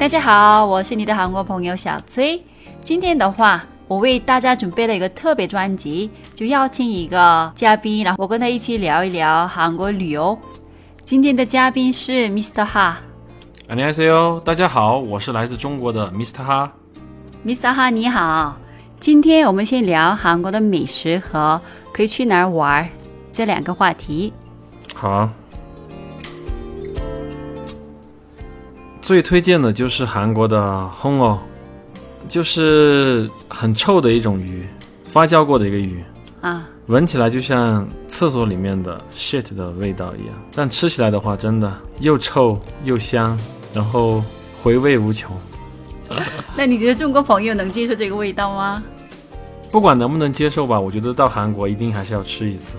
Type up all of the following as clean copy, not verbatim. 大家好，我是你的韩国朋友小崔。今天的话，我为大家准备了一个特别专辑，就邀请一个嘉宾，然后我跟他一起聊一聊韩国旅游。今天的嘉宾是 Mr. Ha。 안녕하세요，大家好，我是来自中国的 Mr. Ha。 Mr. Ha 你好，今天我们先聊韩国的美食和可以去哪儿玩这两个话题。好，最推荐的就是韩国的 Hungo， 就是很臭的一种鱼，发酵过的一个鱼啊，闻起来就像厕所里面的 shit 的味道一样，但吃起来的话真的又臭又香，然后回味无穷。那你觉得中国朋友能接受这个味道吗？不管能不能接受吧，我觉得到韩国一定还是要吃一次，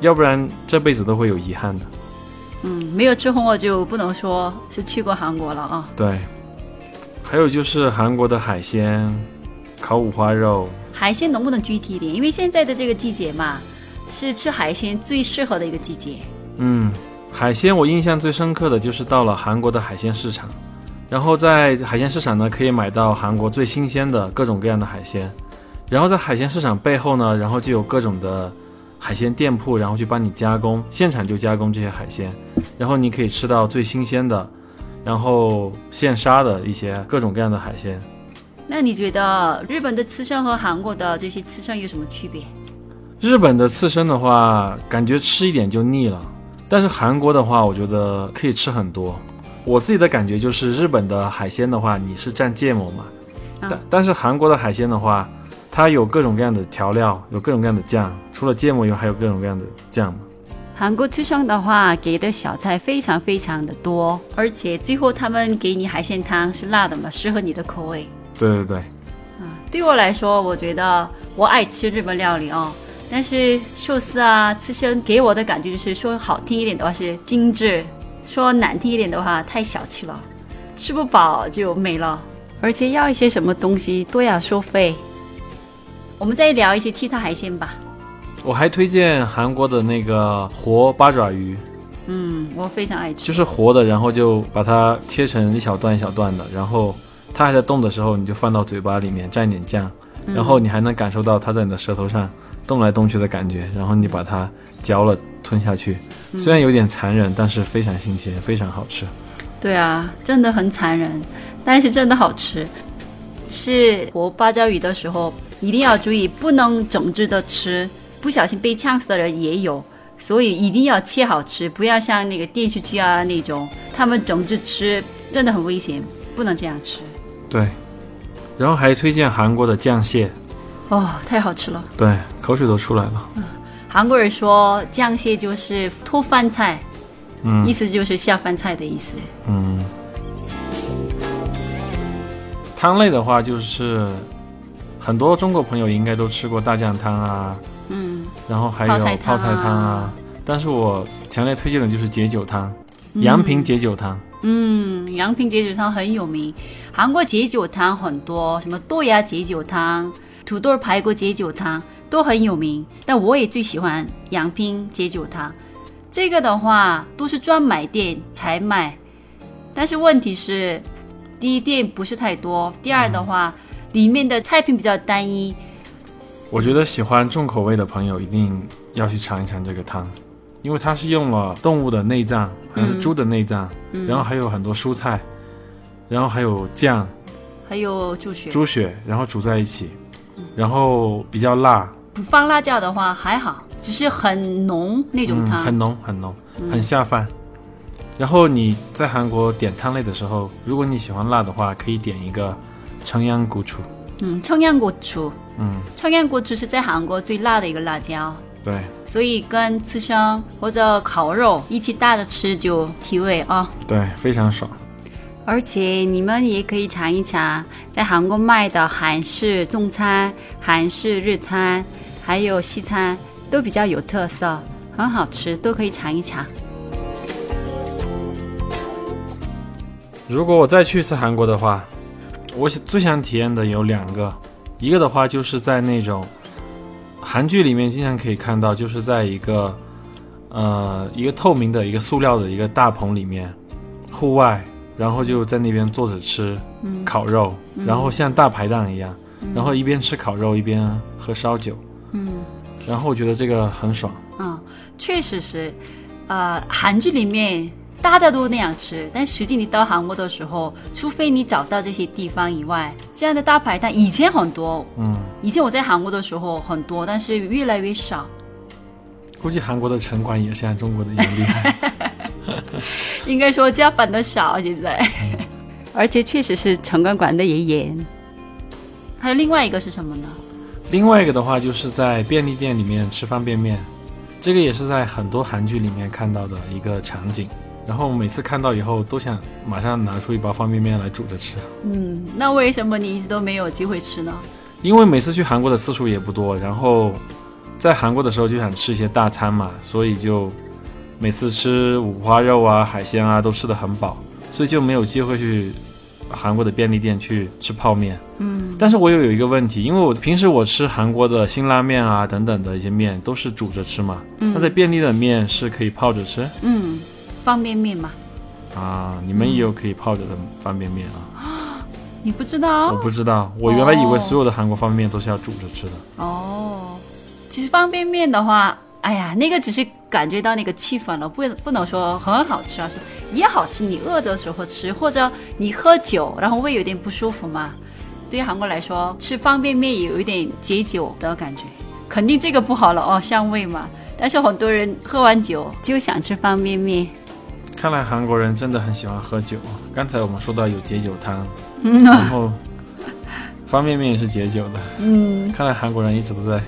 要不然这辈子都会有遗憾的。嗯，没有吃红我就不能说是去过韩国了啊。对，还有就是韩国的海鲜，烤五花肉。海鲜能不能具体一点？因为现在的这个季节嘛，是吃海鲜最适合的一个季节。嗯，海鲜我印象最深刻的就是到了韩国的海鲜市场，然后在海鲜市场呢可以买到韩国最新鲜的各种各样的海鲜，然后在海鲜市场背后呢，然后就有各种的海鲜店铺，然后去帮你加工，现场就加工这些海鲜，然后你可以吃到最新鲜的，然后现杀的一些各种各样的海鲜。那你觉得日本的刺身和韩国的这些刺身有什么区别？日本的刺身的话感觉吃一点就腻了，但是韩国的话我觉得可以吃很多。我自己的感觉就是日本的海鲜的话你是蘸芥末嘛，但是韩国的海鲜的话它有各种各样的调料，有各种各样的酱，除了芥末以外还有各种各样的酱。韩国吃上的话给的小菜非常非常的多，而且最后他们给你海鲜汤是辣的嘛，适合你的口味。对对对，对我来说我觉得我爱吃日本料理哦，但是寿司啊刺身给我的感觉就是说好听一点的话是精致，说难听一点的话太小气了，吃不饱就没了，而且要一些什么东西都要收费。我们再聊一些其他海鲜吧。我还推荐韩国的那个活八爪鱼。嗯，我非常爱吃，就是活的，然后就把它切成一小段一小段的，然后它还在动的时候你就放到嘴巴里面蘸点酱，然后你还能感受到它在你的舌头上动来动去的感觉，然后你把它嚼了吞下去，虽然有点残忍，但是非常新鲜，非常好吃。对啊，真的很残忍，但是真的好吃。吃活八爪鱼的时候一定要注意，不能整只的吃，不小心被呛死的人也有，所以一定要切好吃，不要像那个电视剧啊那种他们整只吃，真的很危险，不能这样吃。对，然后还推荐韩国的酱蟹。哦，太好吃了，对，口水都出来了。韩国人说酱蟹就是脱饭菜，意思就是下饭菜的意思。嗯，汤类的话就是很多中国朋友应该都吃过大酱汤啊，然后还有泡菜汤啊，但是我强烈推荐的就是解酒汤，阳平解酒汤。嗯，阳平解酒汤很有名，韩国解酒汤很多，什么豆芽解酒汤、土豆排骨解酒汤都很有名，但我也最喜欢阳平解酒汤。这个的话都是专卖店才卖，但是问题是第一店不是太多，第二的话里面的菜品比较单一。我觉得喜欢重口味的朋友一定要去尝一尝这个汤，因为它是用了动物的内脏，还是猪的内脏，然后还有很多蔬菜，然后还有酱，还有猪血然后煮在一起，然后比较辣。不放辣椒的话还好，只是很浓那种汤，很浓、很下饭。然后你在韩国点汤类的时候，如果你喜欢辣的话可以点一个청양고추。청양고추是在韩国最辣的一个辣椒。对，所以跟刺身或者烤肉一起搭着吃就提味啊。对，非常爽。而且你们也可以尝一尝在韩国卖的韩式中餐、韩式日餐还有西餐，都比较有特色，很好吃，都可以尝一尝。如果我再去一次韩国的话，我最想体验的有两个，一个的话就是在那种韩剧里面经常可以看到，就是在一个透明的一个塑料的一个大棚里面，户外，然后就在那边坐着吃烤肉，然后像大排档一样，然后一边吃烤肉一边喝烧酒，然后我觉得这个很爽。确实是，韩剧里面大家都那样吃，但实际你到韩国的时候，除非你找到这些地方以外，这样的大排档以前很多，以前我在韩国的时候很多，但是越来越少。估计韩国的城管也像中国的一样厉害。应该说加班的少现在，而且确实是城管管的也严。还有另外一个是什么呢？另外一个的话就是在便利店里面吃方便面，这个也是在很多韩剧里面看到的一个场景，然后每次看到以后都想马上拿出一包方便面来煮着吃。那为什么你一直都没有机会吃呢？因为每次去韩国的次数也不多，然后在韩国的时候就想吃一些大餐嘛，所以就每次吃五花肉啊海鲜啊都吃得很饱，所以就没有机会去韩国的便利店去吃泡面。但是我有一个问题，因为我平时我吃韩国的辛拉面啊等等的一些面都是煮着吃嘛，那在便利的面是可以泡着吃？方便面嘛。你们也有可以泡着的方便面啊？你不知道？我不知道，我原来以为所有的韩国方便面都是要煮着吃的。其实方便面的话，哎呀，那个只是感觉到那个气氛了，不能说很好吃啊，也好吃。你饿的时候吃，或者你喝酒，然后胃有点不舒服嘛。对韩国来说，吃方便面也有一点解酒的感觉，肯定这个不好了伤胃嘛。但是很多人喝完酒就想吃方便面。看来韩国人真的很喜欢喝酒。刚才我们说到有解酒汤，然后方便面也是解酒的。看来韩国人一直都在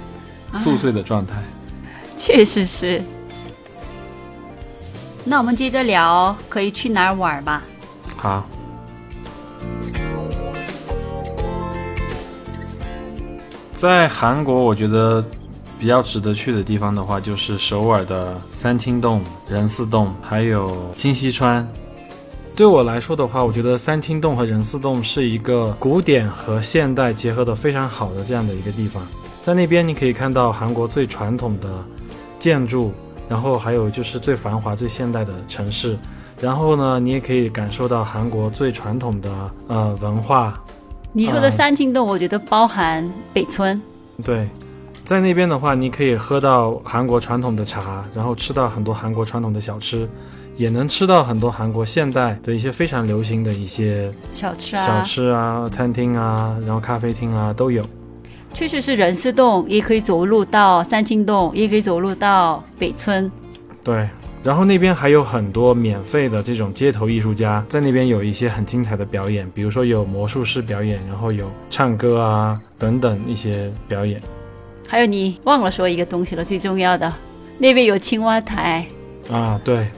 宿醉的状态。确实是。那我们接着聊可以去哪儿玩吧。好。在韩国我觉得比较值得去的地方的话，就是首尔的三清洞、仁寺洞还有清溪川。对我来说的话，我觉得三清洞和仁寺洞是一个古典和现代结合的非常好的这样的一个地方。在那边你可以看到韩国最传统的建筑，然后还有就是最繁华最现代的城市，然后呢你也可以感受到韩国最传统的文化。你说的三清洞我觉得包含北村。对，在那边的话你可以喝到韩国传统的茶，然后吃到很多韩国传统的小吃，也能吃到很多韩国现代的一些非常流行的一些小吃啊餐厅啊，然后咖啡厅啊都有。确实是，仁寺洞也可以走路到三清洞，也可以走路到北村。对，然后那边还有很多免费的这种街头艺术家，在那边有一些很精彩的表演，比如说有魔术师表演，然后有唱歌啊等等一些表演。还有你忘了说一个东西了，最重要的，那边有青瓦台。对，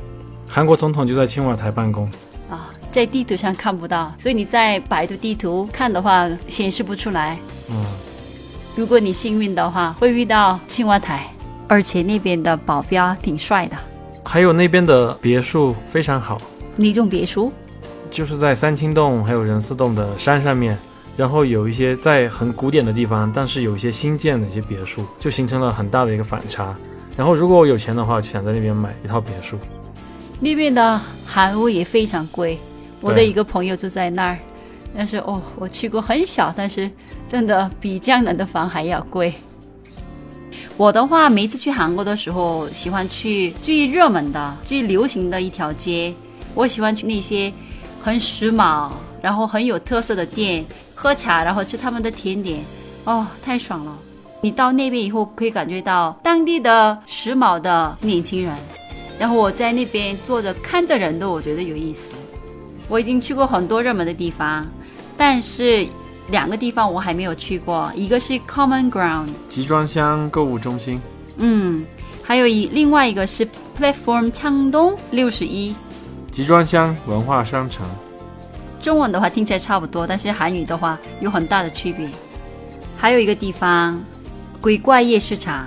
韩国总统就在青瓦台办公。在地图上看不到，所以你在百度地图看的话显示不出来。如果你幸运的话会遇到青瓦台，而且那边的保镖挺帅的。还有那边的别墅非常好。哪种别墅？就是在三清洞还有仁寺洞的山上面，然后有一些在很古典的地方，但是有一些新建的一些别墅，就形成了很大的一个反差。然后如果我有钱的话，就想在那边买一套别墅。那边的韩屋也非常贵，我的一个朋友就在那儿，但是我去过很小，但是真的比江南的房还要贵。我的话每次去韩国的时候喜欢去最热门的最流行的一条街，我喜欢去那些很时髦然后很有特色的店喝茶，然后吃他们的甜点。太爽了。你到那边以后可以感觉到当地的时髦的年轻人，然后我在那边坐着看着人都我觉得有意思。我已经去过很多热门的地方，但是两个地方我还没有去过，一个是 Common Ground 集装箱购物中心，还有另外一个是 Platform 昌东61集装箱文化商城。中文的话听起来差不多，但是韩语的话有很大的区别。还有一个地方鬼怪夜市场，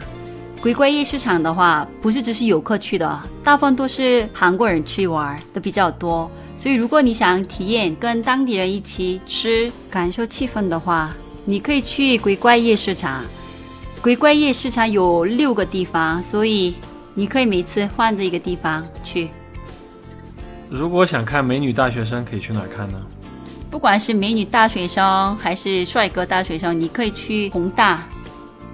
鬼怪夜市场的话不是只是游客去的，大部分都是韩国人去玩的比较多，所以如果你想体验跟当地人一起吃感受气氛的话，你可以去鬼怪夜市场。鬼怪夜市场有6个地方，所以你可以每次换着一个地方去。如果想看美女大学生可以去哪看呢？不管是美女大学生还是帅哥大学生，你可以去宏大，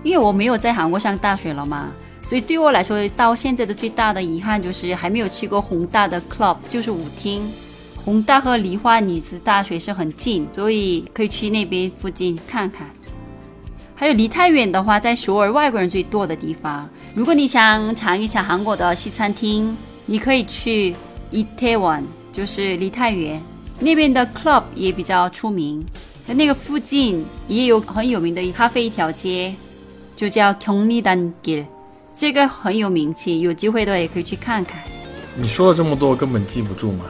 因为我没有在韩国上大学了嘛，所以对我来说到现在的最大的遗憾就是还没有去过宏大的 club， 就是舞厅。宏大和梨花女子大学是很近，所以可以去那边附近看看。还有离太远的话，在首尔外国人最多的地方，如果你想尝一下韩国的西餐厅，你可以去梨泰院，就是梨泰院那边的 club 也比较出名。那个附近也有很有名的咖啡一条街，就叫 Kionidangil， 这个很有名气，有机会的也可以去看看。你说了这么多我根本记不住嘛。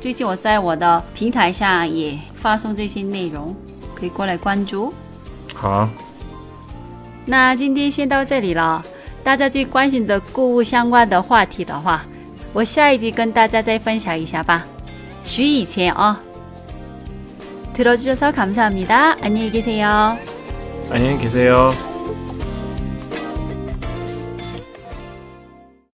最近我在我的平台上也发送这些内容，可以过来关注。好，那今天先到这里了。大家最关心的购物相关的话题的话，我下一集跟大家再分享一下吧。 10일前啊。들어주셔서 감사합니다. 안녕히 계세요. 안녕히 계세요.